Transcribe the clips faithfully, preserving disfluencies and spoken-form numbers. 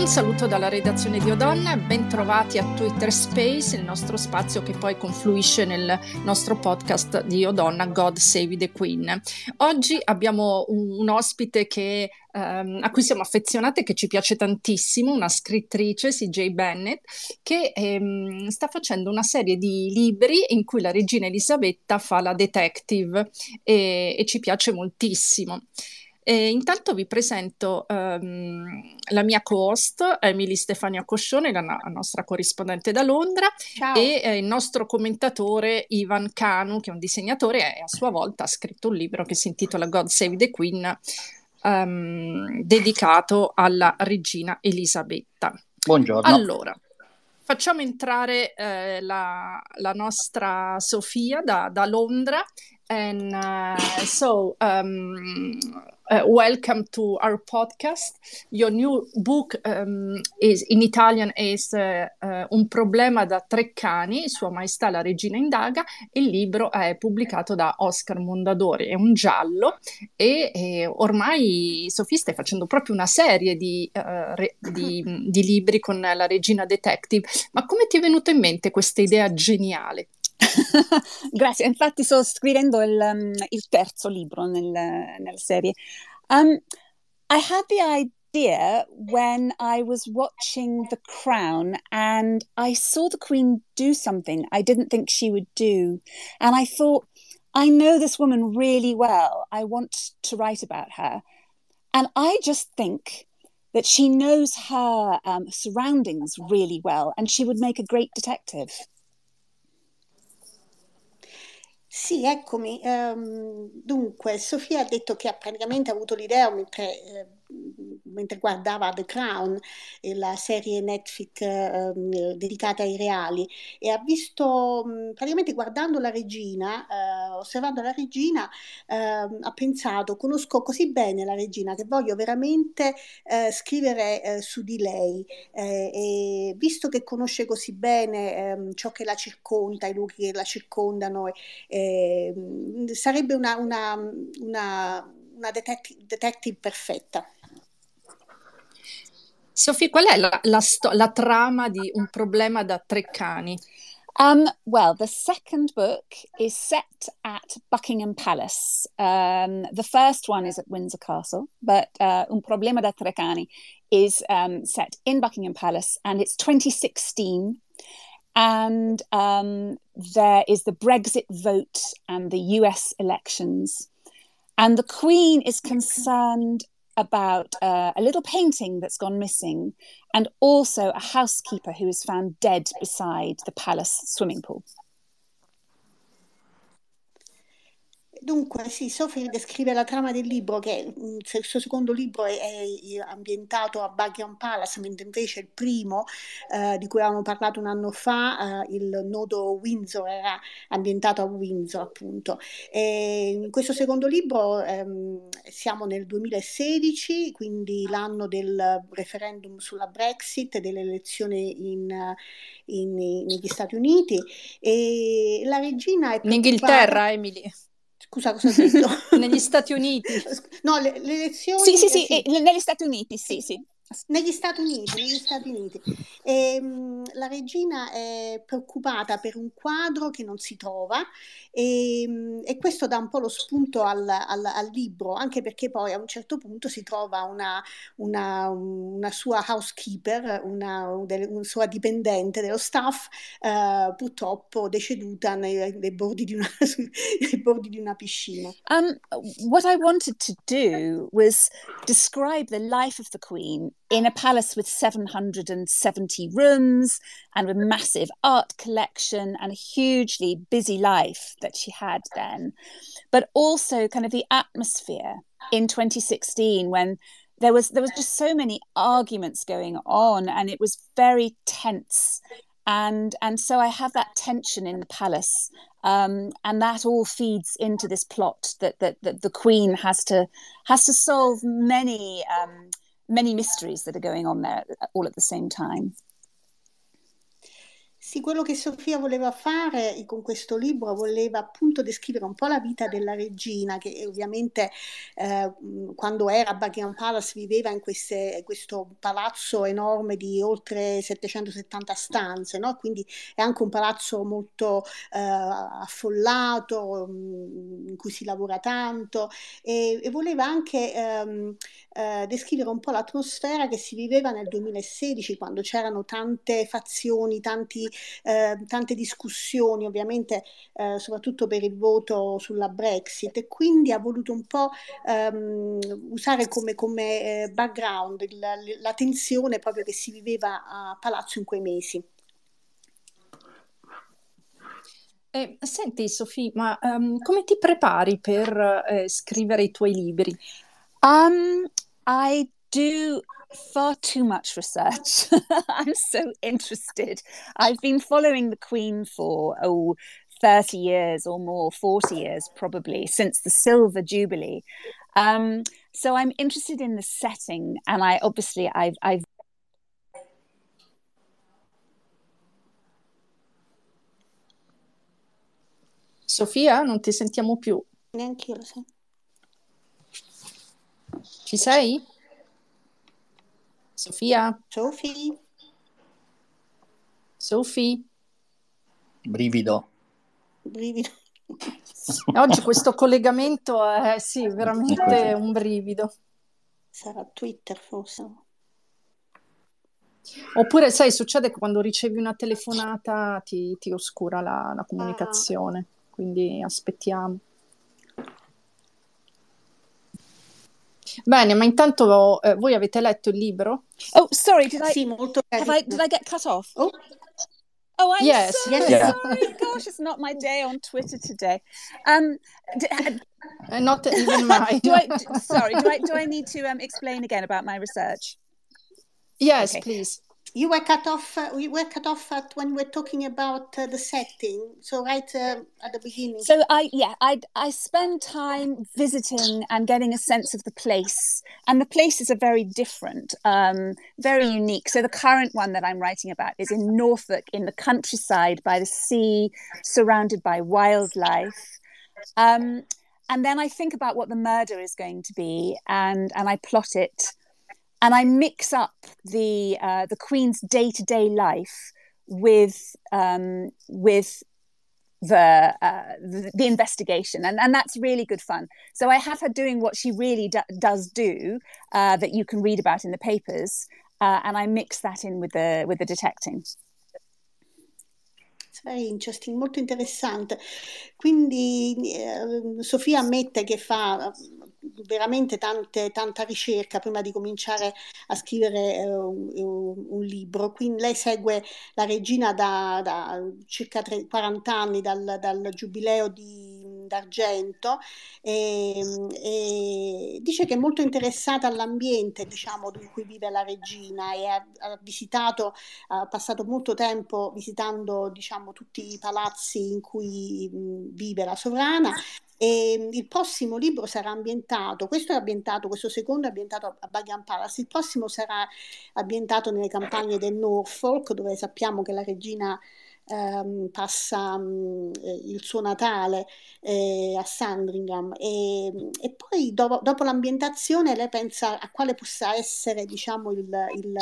Un saluto dalla redazione di Io Donna, ben trovati a Twitter Space, il nostro spazio che poi confluisce nel nostro podcast di Io Donna, God Save the Queen. Oggi abbiamo un, un ospite che Um, a cui siamo affezionate, che ci piace tantissimo, una scrittrice, S J. Bennett, che ehm, sta facendo una serie di libri in cui la regina Elisabetta fa la detective e, e ci piace moltissimo. E intanto vi presento um, la mia co-host Emily Stefania Coscione, la, na- la nostra corrispondente da Londra. Ciao. E eh, il nostro commentatore Ivan Canu, che è un disegnatore e a sua volta ha scritto un libro che si intitola God Save the Queen, Um, dedicato alla regina Elisabetta. Buongiorno. Allora, facciamo entrare eh, la, la nostra Sofia da, da Londra. And uh, so, um, uh, welcome to our podcast. Your new book um, is in Italian is uh, uh, Un problema da tre cani, Sua Maestà la Regina Indaga. Il libro è pubblicato da Oscar Mondadori, è un giallo e, e ormai Sofia sta facendo proprio una serie di, uh, re, di, di libri con la regina detective. Ma come ti è venuta in mente questa idea geniale? Grazie, infatti sto scrivendo il, um, il terzo libro nel, nella serie. Um, I had the idea when I was watching The Crown and I saw the Queen do something I didn't think she would do. And I thought, I know this woman really well. I want to write about her. And I just think that she knows her um, surroundings really well and she would make a great detective. Sì, eccomi. Um, dunque, Sofia ha detto che ha praticamente avuto l'idea mentre, eh, mentre guardava The Crown, la serie Netflix eh, dedicata ai reali, e ha visto, praticamente guardando la regina, eh, osservando la regina, eh, ha pensato, conosco così bene la regina che voglio veramente eh, scrivere eh, su di lei, eh, e visto che conosce così bene eh, ciò che la circonda, i luoghi che la circondano, eh, Eh, sarebbe una, una, una, una detective, detective perfetta. Sofì, qual è la, la, sto- la trama di Un problema da tre cani? Um, well, the second book is set at Buckingham Palace. Um, the first one is at Windsor Castle, but uh, Un problema da tre cani is um, set in Buckingham Palace and it's twenty sixteen. And um, there is the Brexit vote and the U S elections. And the Queen is concerned about uh, a little painting that's gone missing and also a housekeeper who is found dead beside the palace swimming pool. Dunque, sì, Sofia descrive la trama del libro, che il suo secondo libro è, è ambientato a Buckingham Palace, mentre invece il primo, eh, di cui avevamo parlato un anno fa, eh, il nodo Windsor, era ambientato a Windsor, appunto. E in questo secondo libro ehm, siamo nel duemilasedici, quindi l'anno del referendum sulla Brexit, dell'elezione in, in, negli Stati Uniti, e la regina è preoccupata... In Inghilterra, Emily. Scusa, cosa ho detto? Negli Stati Uniti. No, le, le elezioni... Sì, sì, sì, sì. E, negli Stati Uniti, sì, sì. Negli Stati Uniti, negli Stati Uniti. E, mh, la regina è preoccupata per un quadro che non si trova, e, mh, e questo dà un po' lo spunto al, al, al libro, anche perché poi a un certo punto si trova una, una, una sua housekeeper, una, una sua dipendente dello staff, eh, purtroppo deceduta nei, nei, bordi di una, nei bordi di una piscina. Um, what I wanted to do was describe the life of the Queen in a palace with seven hundred seventy rooms and a massive art collection and a hugely busy life that she had then, but also kind of the atmosphere in twenty sixteen when there was there was just so many arguments going on and it was very tense, and and so I have that tension in the palace, um, and that all feeds into this plot that that, that the Queen has to has to solve many um, many mysteries that are going on there all at the same time. Sì, quello che Sofia voleva fare con questo libro, voleva appunto descrivere un po' la vita della regina, che ovviamente eh, quando era a Buckingham Palace viveva in queste, questo palazzo enorme di oltre settecentosettanta stanze, no? Quindi è anche un palazzo molto eh, affollato, in cui si lavora tanto, e, e voleva anche ehm, eh, descrivere un po' l'atmosfera che si viveva nel duemilasedici, quando c'erano tante fazioni, tanti Eh, tante discussioni, ovviamente eh, soprattutto per il voto sulla Brexit, e quindi ha voluto un po' ehm, usare come, come eh, background il, la tensione proprio che si viveva a Palazzo in quei mesi. Eh, senti Sofì, ma um, come ti prepari per eh, scrivere i tuoi libri? Um, I do... far too much research. I'm so interested. I've been following the Queen for oh, thirty years or more, forty years probably, since the Silver Jubilee. Um, so I'm interested in the setting, and I obviously I've I've Sofia, non ti sentiamo più. Neanche io lo so. Ci sei? Sofia? Sophie? Sophie? Brivido. Brivido. Oggi questo collegamento è sì, veramente un brivido. Sarà Twitter forse. Oppure sai, succede che quando ricevi una telefonata ti, ti oscura la, la comunicazione, ah. Quindi aspettiamo. Bene, ma intanto eh, voi avete letto il libro? Oh, sorry, did I, sì, molto I, did I get cut off? Oh, oh I'm yes. so yes. sorry, gosh, it's not my day on Twitter today. Um, d- not even mine. do I, d- sorry, do I, do I need to um, explain again about my research? Yes, okay. Please. You were cut off. Uh, we were cut off at when we were talking about uh, the setting. So right uh, at the beginning. So I yeah I I spend time visiting and getting a sense of the place, and the places are very different, um, very unique. So the current one that I'm writing about is in Norfolk, in the countryside by the sea, surrounded by wildlife. Um, and then I think about what the murder is going to be, and and I plot it. And I mix up the uh, the Queen's day-to-day life with um, with the, uh, the the investigation, and and that's really good fun. So I have her doing what she really do- does do uh, that you can read about in the papers, uh, and I mix that in with the with the detecting. Very interesting, molto interessante. Quindi eh, Sofia ammette che fa veramente tante, tanta ricerca prima di cominciare a scrivere eh, un, un libro. Quindi lei segue la regina da, da circa quaranta anni, dal, dal giubileo di, d'argento, e, e dice che è molto interessata all'ambiente, diciamo, in cui vive la regina, e ha, ha visitato, ha passato molto tempo visitando, diciamo, tutti i palazzi in cui mh, vive la sovrana. E il prossimo libro sarà ambientato, questo è ambientato, questo secondo è ambientato a Buckingham Palace, il prossimo sarà ambientato nelle campagne del Norfolk, dove sappiamo che la regina ehm, passa mh, il suo Natale eh, a Sandringham, e, e poi dopo, dopo l'ambientazione lei pensa a quale possa essere, diciamo, il, il,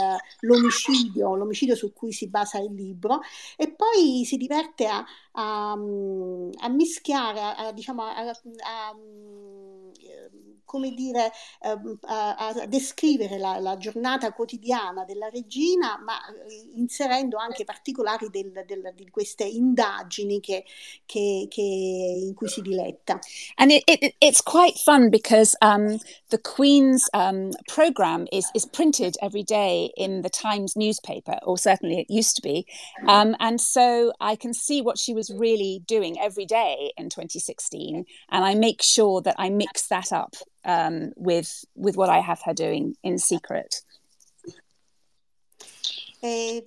l'omicidio, l'omicidio su cui si basa il libro, e poi si diverte a, a, a mischiare, a, a, diciamo, a, a, a, come dire, a, a descrivere la, la giornata quotidiana della regina, ma inserendo anche particolari del, del, di queste indagini che, che, che in cui si diletta. And it, it, it's quite fun because um, the Queen's um, programme is, is printed every day in the Times newspaper, or certainly it used to be, um, and so I can see what she was really doing every day in twenty sixteen, and I make sure that I mix that up Um, with with what I have her doing in secret. Eh,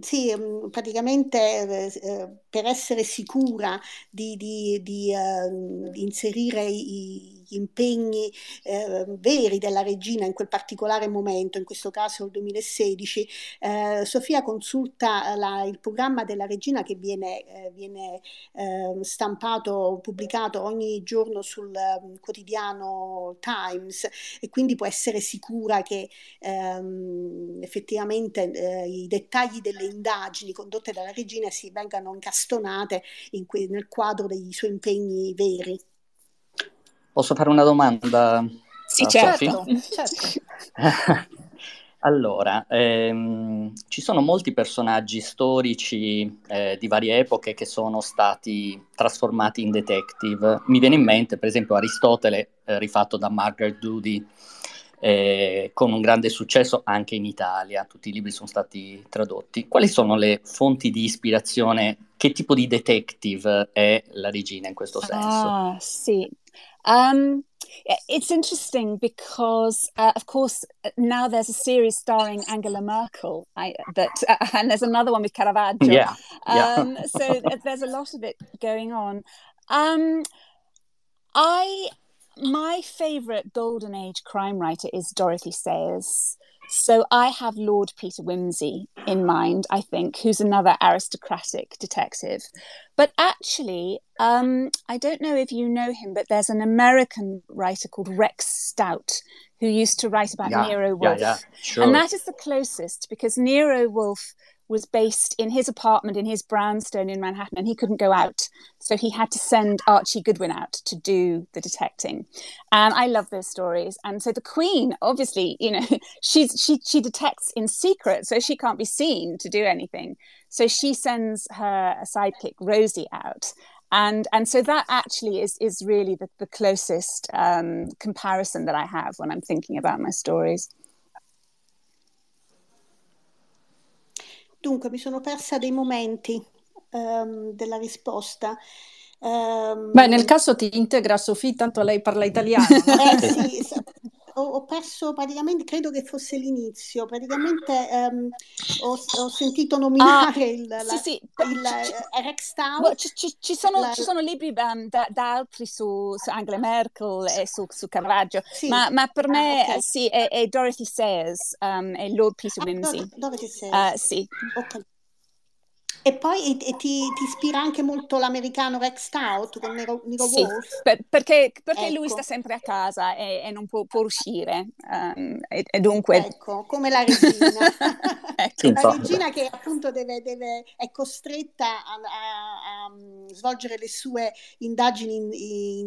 Sì, praticamente eh, per essere sicura di, di, di, eh, di inserire i, gli impegni eh, veri della regina in quel particolare momento, in questo caso il duemilasedici, eh, Sofia consulta la, il programma della regina che viene, eh, viene eh, stampato, pubblicato ogni giorno sul eh, quotidiano Times, e quindi può essere sicura che ehm, effettivamente eh, i dettagli delle indagini condotte dalla regina si vengano incastonate in que- nel quadro dei suoi impegni veri. Posso fare una domanda? Sì, certo. certo. Allora, ehm, ci sono molti personaggi storici eh, di varie epoche che sono stati trasformati in detective. Mi viene in mente, per esempio, Aristotele, eh, rifatto da Margaret Doody, Eh, con un grande successo anche in Italia, tutti i libri sono stati tradotti. Quali sono le fonti di ispirazione? Che tipo di detective è la regina in questo senso? Ah, sì. Um, it's interesting because, uh, of course, now there's a series starring Angela Merkel, I, that, uh, and there's another one with Caravaggio. Yeah, yeah. Um, so there's a lot of it going on. Um, I... My favourite golden age crime writer is Dorothy Sayers. So I have Lord Peter Wimsey in mind, I think, who's another aristocratic detective. But actually, um, I don't know if you know him, but there's an American writer called Rex Stout who used to write about yeah, Nero Wolfe. Yeah, yeah, sure. And that is the closest, because Nero Wolfe was based in his apartment in his brownstone in Manhattan, and he couldn't go out. So he had to send Archie Goodwin out to do the detecting. And I love those stories. And so the Queen, obviously, you know, she's, she she detects in secret, so she can't be seen to do anything. So she sends her sidekick, Rosie, out. And and so that actually is is really the, the closest um, comparison that I have when I'm thinking about my stories. Dunque, mi sono persa dei momenti um, della risposta. Um, Beh, nel caso ti integra Sofì, tanto lei parla italiano. Eh, sì, sì. Ho, ho perso praticamente, credo che fosse l'inizio, praticamente um, ho, ho sentito nominare ah, il, la, sì, sì. il ci, Rex Stout. Ci, ci, ci, sono, la... ci sono libri um, da, da altri su, su Angela Merkel e su, su Caravaggio, sì. ma, ma per me ah, okay. sì, è, è Dorothy Sayers, um, è Lord Peter Wimsey. Ah, Dorothy Sayers. Uh, sì. Okay. E poi e, e ti, ti ispira anche molto l'americano Rex Stout con Nero, Nero sì, Wolfe? Per, perché, perché ecco. Lui sta sempre a casa e, e non può, può uscire. Um, e, e dunque... Ecco, come la regina. ecco. La regina che appunto deve, deve, è costretta a, a, a svolgere le sue indagini in,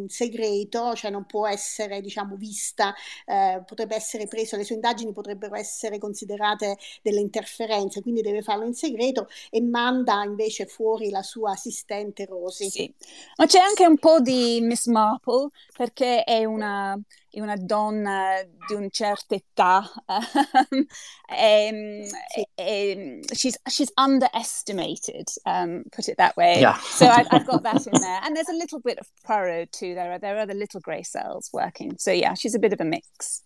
in segreto, cioè non può essere, diciamo, vista, eh, potrebbe essere preso, le sue indagini potrebbero essere considerate delle interferenze, quindi deve farlo in segreto e manda invece fuori la sua assistente Rosie. Sì. Ma c'è anche un po' di Miss Marple, perché è una, è una donna di una certa età. um, sì. um, she's, she's underestimated, um, put it that way. Yeah. So I've, I've got that in there. And there's a little bit of Poirot too. There are, there are the little grey cells working. So yeah, she's a bit of a mix.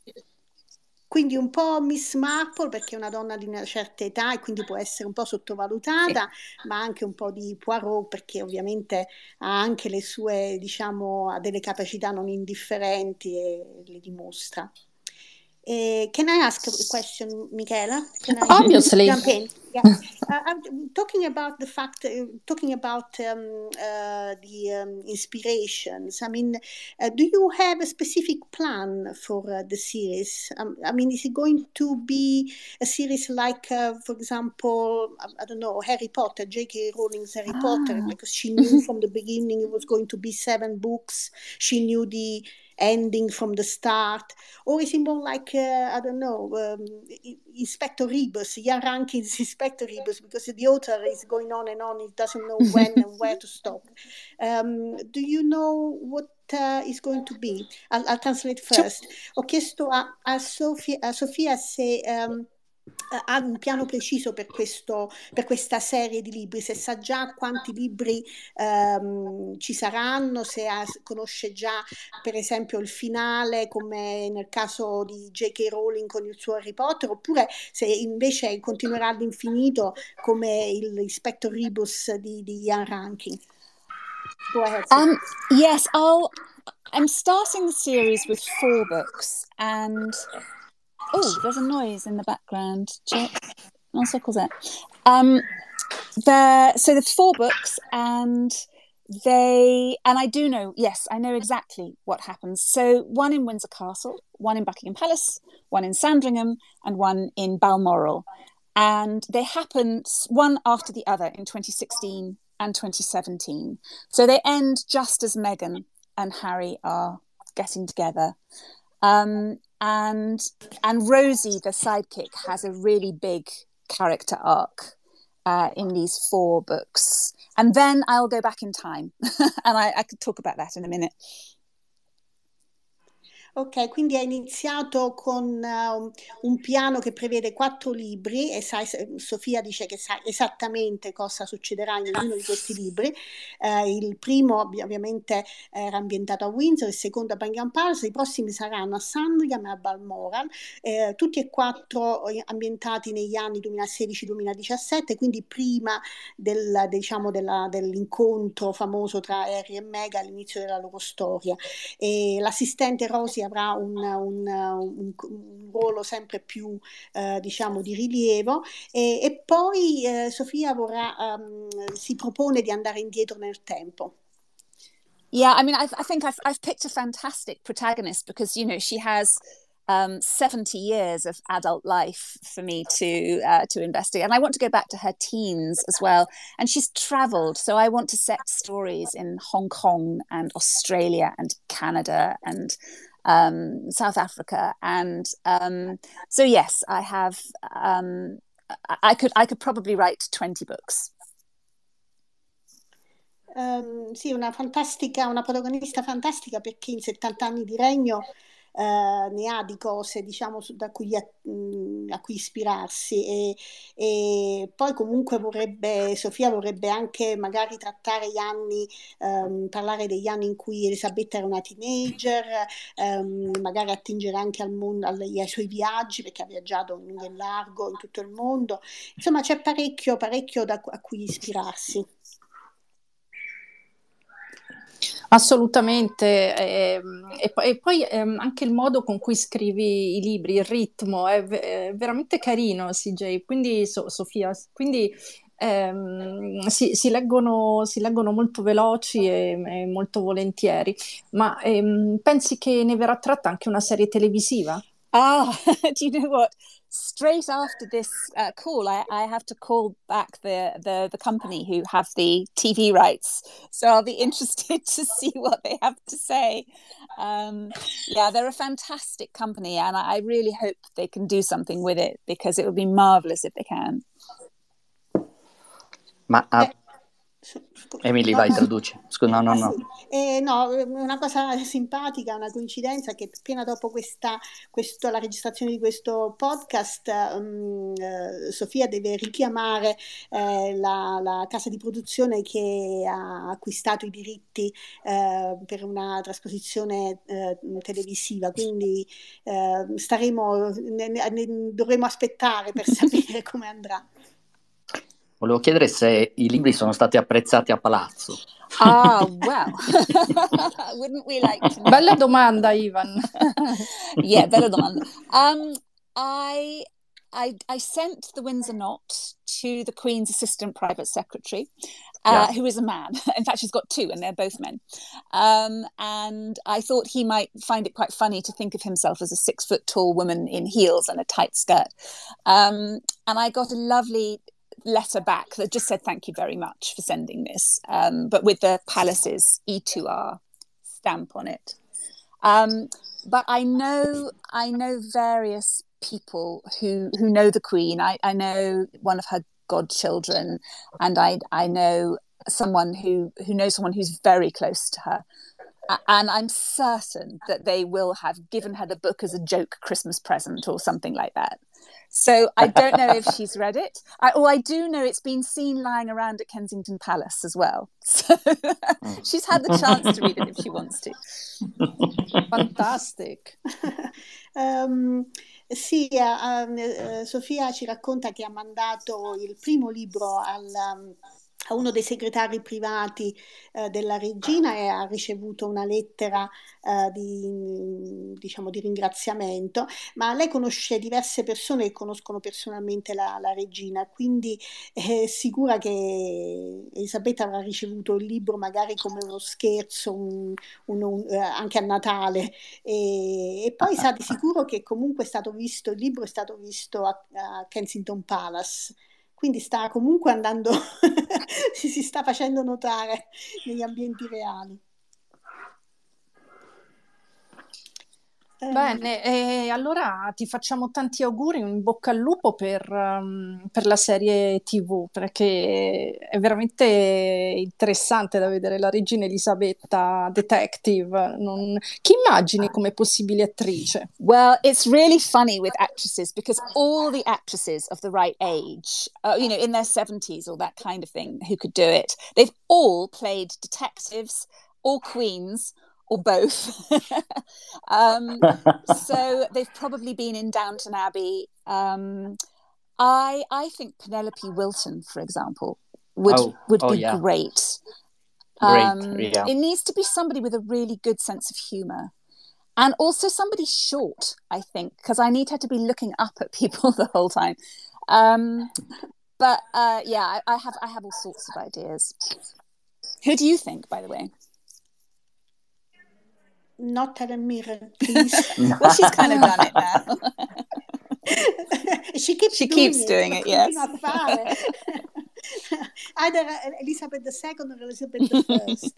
Quindi un po' Miss Marple, perché è una donna di una certa età e quindi può essere un po' sottovalutata, sì. Ma anche un po' di Poirot, perché ovviamente ha anche le sue, diciamo, ha delle capacità non indifferenti e le dimostra. Uh, can I ask a question, Michela? Can I Obviously. Jump in? Yeah. uh, I'm talking about the fact, uh, talking about um, uh, the um, inspirations. I mean, uh, do you have a specific plan for uh, the series? Um, I mean, is it going to be a series like, uh, for example, I, I don't know, Harry Potter, J K. Rowling's Harry ah. Potter, because she knew from the beginning it was going to be seven books. She knew the ending from the start, or is it more like, uh, I don't know, um, Inspector Rebus, Ian Rankin's Inspector Rebus, because the author is going on and on, he doesn't know when and where to stop. Um, do you know what uh, is going to be? I'll, I'll translate first. Ho chiesto a, a, Sofia, a Sofia se... Um, Uh, ha un piano preciso per, questo, per questa serie di libri, se sa già quanti libri um, ci saranno, se ha, conosce già per esempio il finale come nel caso di J K. Rowling con il suo Harry Potter, oppure se invece continuerà all'infinito come il Inspector Rebus di, di Ian Rankin. Go ahead. Um, yes, I'll, I'm starting the series with four books and... Oh, there's a noise in the background. Check. I'll circle that. Um, there, so there's four books, and they, and I do know, yes, I know exactly what happens. So one in Windsor Castle, one in Buckingham Palace, one in Sandringham, and one in Balmoral. And they happen one after the other in twenty sixteen and twenty seventeen. So they end just as Meghan and Harry are getting together. Um, and and Rosie, the sidekick, has a really big character arc uh, in these four books. And then I'll go back in time, and I, I could talk about that in a minute. Ok, quindi hai iniziato con uh, un piano che prevede quattro libri e sai, Sofia dice che sa esattamente cosa succederà in ognuno di questi libri. Uh, il primo ovviamente era ambientato a Windsor, il secondo a Buckingham Palace, i prossimi saranno a Sandringham e a Balmoral, eh, tutti e quattro ambientati negli anni duemilasedici duemiladiciassette, quindi prima del, diciamo, della, dell'incontro famoso tra Harry e Meghan all'inizio della loro storia. E l'assistente Rosie avrà un, un, un, un ruolo sempre più eh, diciamo di rilievo e, e poi eh, Sofia vorrà um, si propone di andare indietro nel tempo. Yeah, I mean, I've, I think I've, I've picked a fantastic protagonist because, you know, she has um, seventy years of adult life for me to uh, to investigate, and I want to go back to her teens as well. And she's travelled, so I want to set stories in Hong Kong and Australia and Canada and um South Africa, and um so yes, I have um I could I could probably write twenty books. Um, sì, una fantastica, una protagonista fantastica, perché in settanta anni di regno Uh, ne ha di cose, diciamo, su, da cui a, mh, a cui ispirarsi, e, e poi comunque vorrebbe, Sofia vorrebbe anche magari trattare gli anni, um, parlare degli anni in cui Elisabetta era una teenager, um, magari attingere anche al mondo, agli, ai suoi viaggi, perché ha viaggiato in lungo e largo in tutto il mondo. Insomma, c'è parecchio, parecchio da, a cui ispirarsi. Assolutamente, e, e, e poi ehm, anche il modo con cui scrivi i libri, il ritmo, è, è veramente carino, S J, quindi so, Sofia, quindi ehm, si, si, leggono, si leggono molto veloci e, e molto volentieri, ma ehm, pensi che ne verrà tratta anche una serie televisiva? Ah, do you know what? Straight after this uh, call, I, I have to call back the, the, the company who have the T V rights. So I'll be interested to see what they have to say. Um, yeah, they're a fantastic company, and I, I really hope they can do something with it, because it would be marvellous if they can. Ma uh- Emily, no, vai, traduce. Scusa, no, no, no. Eh, no, una cosa simpatica, una coincidenza, che appena dopo questa, questo, la registrazione di questo podcast, um, eh, Sofia deve richiamare eh, la, la casa di produzione che ha acquistato i diritti eh, per una trasposizione eh, televisiva, quindi eh, staremo, ne, ne, dovremo aspettare per sapere come andrà. Volevo chiedere se i libri sono stati apprezzati a palazzo. Ah, oh, wow! Wouldn't we like to know? Bella domanda, Ivan. Yeah, bella domanda. Um, I, I, I sent The Windsor Knot to the Queen's assistant private secretary, uh, yeah. who is a man. In fact, she's got two, and they're both men. Um, and I thought he might find it quite funny to think of himself as a six-foot-tall woman in heels and a tight skirt. Um, and I got a lovely letter back that just said, thank you very much for sending this, um, but with the Palace's E two R stamp on it. Um, but I know I know various people who, who know the Queen. I, I know one of her godchildren, and I I know someone who, who knows someone who's very close to her. And I'm certain that they will have given her the book as a joke Christmas present or something like that. So I don't know if she's read it. I, or I do know it's been seen lying around at Kensington Palace as well. So she's had the chance to read it if she wants to. Fantastic. um, sì, uh, uh, Sofia ci racconta che ha mandato il primo libro al... Um, a uno dei segretari privati eh, della regina e ha ricevuto una lettera eh, di, diciamo, di ringraziamento, ma lei conosce diverse persone che conoscono personalmente la, la regina, quindi è sicura che Elisabetta avrà ricevuto il libro magari come uno scherzo un, un, un, eh, anche a Natale, e, e poi sa di sicuro che comunque è stato visto, il libro è stato visto a, a Kensington Palace. Quindi sta comunque andando, si sta facendo notare negli ambienti reali. Bene, e allora ti facciamo tanti auguri, in bocca al lupo per, um, per la serie tivù, perché è veramente interessante da vedere la regina Elisabetta detective. Non... Chi immagini come possibile attrice? Well, it's really funny with actresses because all the actresses of the right age, uh, you know, in their seventies or that kind of thing, who could do it, they've all played detectives or queens. Or both. um, so they've probably been in Downton Abbey. Um, I I think Penelope Wilton, for example, would oh, would oh, be yeah. great. Um, great, yeah. It needs to be somebody with a really good sense of humour, and also somebody short, I think, because I need her to be looking up at people the whole time. Um, but uh, yeah, I, I have I have all sorts of ideas. Who do you think, by the way? Not Helen Mirren, please. Well, she's kind of done it now. she keeps she doing keeps it, doing it, yes. Either Elisabetta the Second o Elisabetta the First.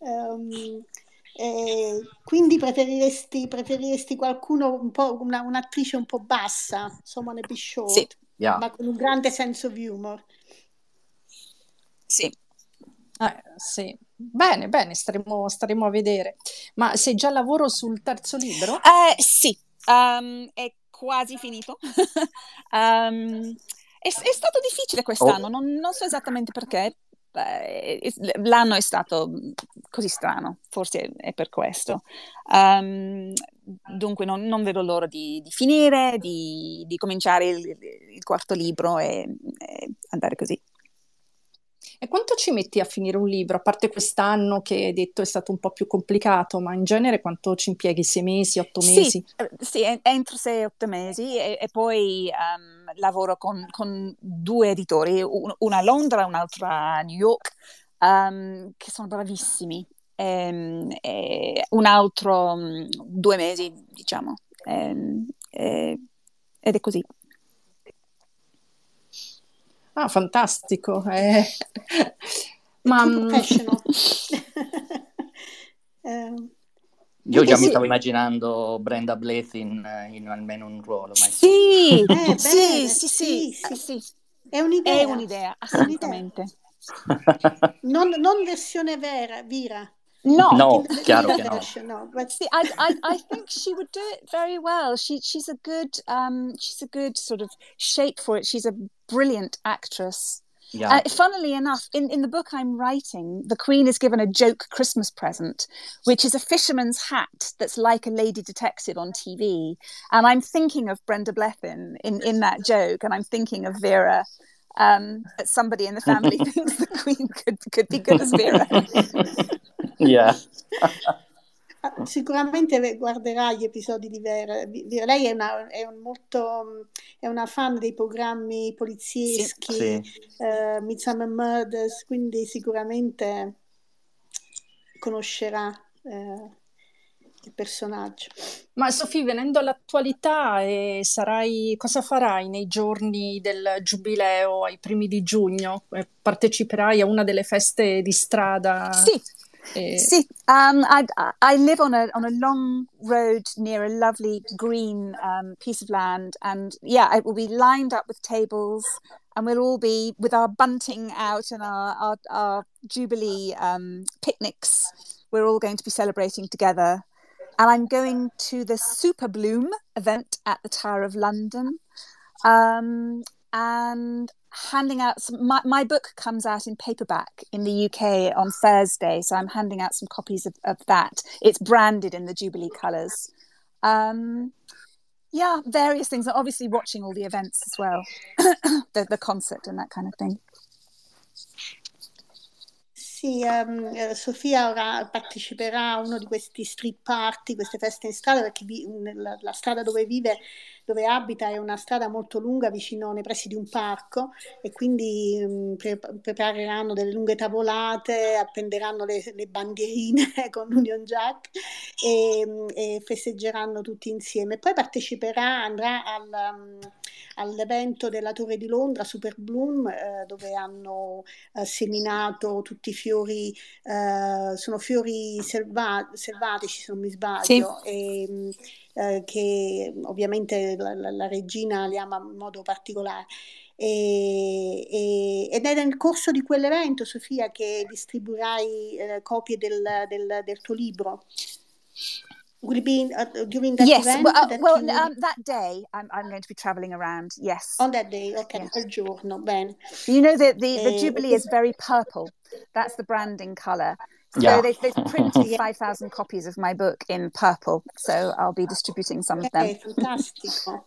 um, eh, quindi preferiresti, preferiresti qualcuno un po', una, un'attrice un po' bassa, someone a bit short, sì. yeah. ma con un grande sense of humor. Sì. Ah, sì. Bene, bene, staremo, staremo a vedere. Ma sei già al lavoro sul terzo libro? Uh, sì, um, è quasi finito. um, è, è stato difficile quest'anno, oh. non, non so esattamente perché. L'anno è stato così strano, forse è per questo. Um, dunque non, non vedo l'ora di, di finire, di, di cominciare il, il quarto libro e, e andare così. E quanto ci metti a finire un libro? A parte quest'anno che hai detto è stato un po' più complicato, ma in genere quanto ci impieghi? Sei mesi, otto mesi? Sì, sì entro sei, otto mesi e, e poi um, lavoro con, con due editori, una a Londra e un'altra a New York, um, che sono bravissimi. E, e un altro um, due mesi, diciamo. E, e, ed è così. Ah, fantastico. Eh. Ma professional. um, Io già sì. mi stavo immaginando Brenda Blethyn in almeno un ruolo. Ma sì, eh, bene, sì, sì, sì, sì, sì, sì. È un'idea. È un'idea, assolutamente. non, non versione vera, Vera. No, no chiaro che no. no but... See, I, I, I think she would do it very well. She, she's a good, um, she's a good sort of shape for it. She's a brilliant actress. Yeah. Uh, funnily enough, in, in the book I'm writing, the Queen is given a joke Christmas present, which is a fisherman's hat that's like a lady detective on T V. And I'm thinking of Brenda Blethyn in, in that joke, and I'm thinking of Vera. Um, that somebody in the family thinks the Queen could, could be good as Vera. Yeah. Sicuramente guarderà gli episodi di Vera. Lei è una, è un molto è una fan dei programmi polizieschi, sì. uh, Midsomer Murders, quindi sicuramente conoscerà uh, il personaggio. Ma Sofì, venendo all'attualità, eh, sarai, cosa farai nei giorni del Giubileo, ai primi di giugno? Eh, parteciperai a una delle feste di strada? Sì. Eh. Sì, um, I, I live on a, on a long road near a lovely green um, piece of land, and yeah, it will be lined up with tables, and we'll all be with our bunting out and our our, our Jubilee um, picnics. we're all going to be celebrating together. And I'm going to the Superbloom event at the Tower of London. Um, and handing out some, my, my book comes out in paperback in the U K on Thursday. So I'm handing out some copies of, of that. It's branded in the Jubilee colours. Um, yeah, various things. And obviously watching all the events as well, the, the concert and that kind of thing. Sì, um, Sofia ora parteciperà a uno di questi street party, queste feste in strada, perché vi, la, la strada dove vive, dove abita è una strada molto lunga vicino nei pressi di un parco, e quindi um, pre- prepareranno delle lunghe tavolate, appenderanno le, le bandierine con l'Union Jack e, e festeggeranno tutti insieme. Poi parteciperà, andrà al... Um, all'evento della Torre di Londra, Superbloom, eh, dove hanno eh, seminato tutti i fiori, eh, sono fiori selva- selvatici se non mi sbaglio, sì. E, eh, che ovviamente la, la, la regina li ama in modo particolare. E, e, ed è nel corso di quell'evento, Sofia, che distribuirai eh, copie del, del, del tuo libro. Will it be uh, during that yes, event? Well, uh, that, well you... um, that day I'm, I'm going to be travelling around, yes. On that day, okay, yes. Quel giorno, bene. You know that the, the, the uh, Jubilee is very purple. That's the branding colour. So yeah. they've, they've printed yeah. five thousand copies of my book in purple, so I'll be distributing some of them. Okay, fantastico.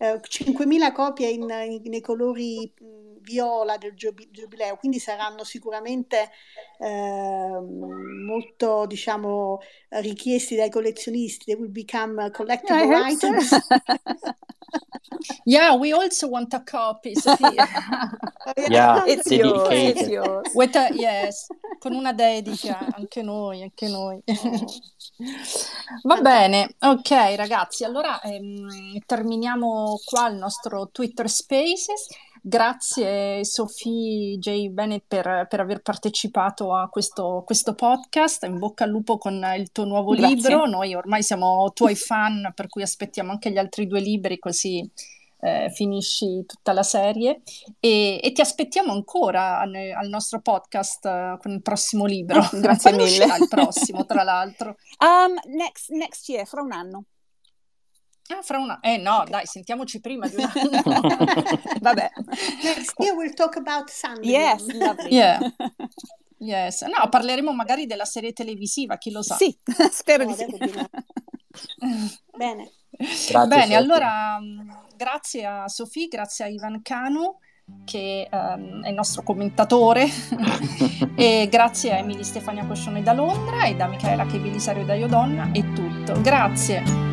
Uh, cinquemila copie in, in, nei colori viola del giubileo, quindi saranno sicuramente eh, molto, diciamo, richiesti dai collezionisti. They will become collectible yeah, items. So. Yeah, we also want a copy. Yeah, it's yours. It's yours. With a, yes, con una dedica, anche noi, anche noi. Va bene, ok ragazzi, allora ehm, terminiamo qua il nostro Twitter Spaces. Grazie Sophie J. Bennett per, per aver partecipato a questo, questo podcast. In bocca al lupo con il tuo nuovo Grazie. libro. Noi ormai siamo tuoi fan, per cui aspettiamo anche gli altri due libri, così eh, finisci tutta la serie. E, e ti aspettiamo ancora al, al nostro podcast uh, con il prossimo libro. Oh, grazie quando mille. Il prossimo, tra l'altro. Um, next, next year, fra un anno. Ah, fra una... Eh no, dai, sentiamoci prima di un anno. Vabbè. Next year we'll talk about Sunday. Yes, lovely. Yeah. Yes. No, parleremo magari della serie televisiva, chi lo sa. Sì, spero no, di sì. Bene. Grazie, bene, Sophie. Allora grazie a Sophie, grazie a Ivan Canu, che um, è il nostro commentatore, e grazie a Emily Stefania Coscione da Londra e da Michela Che Belisario da Io Donna. È tutto. Grazie.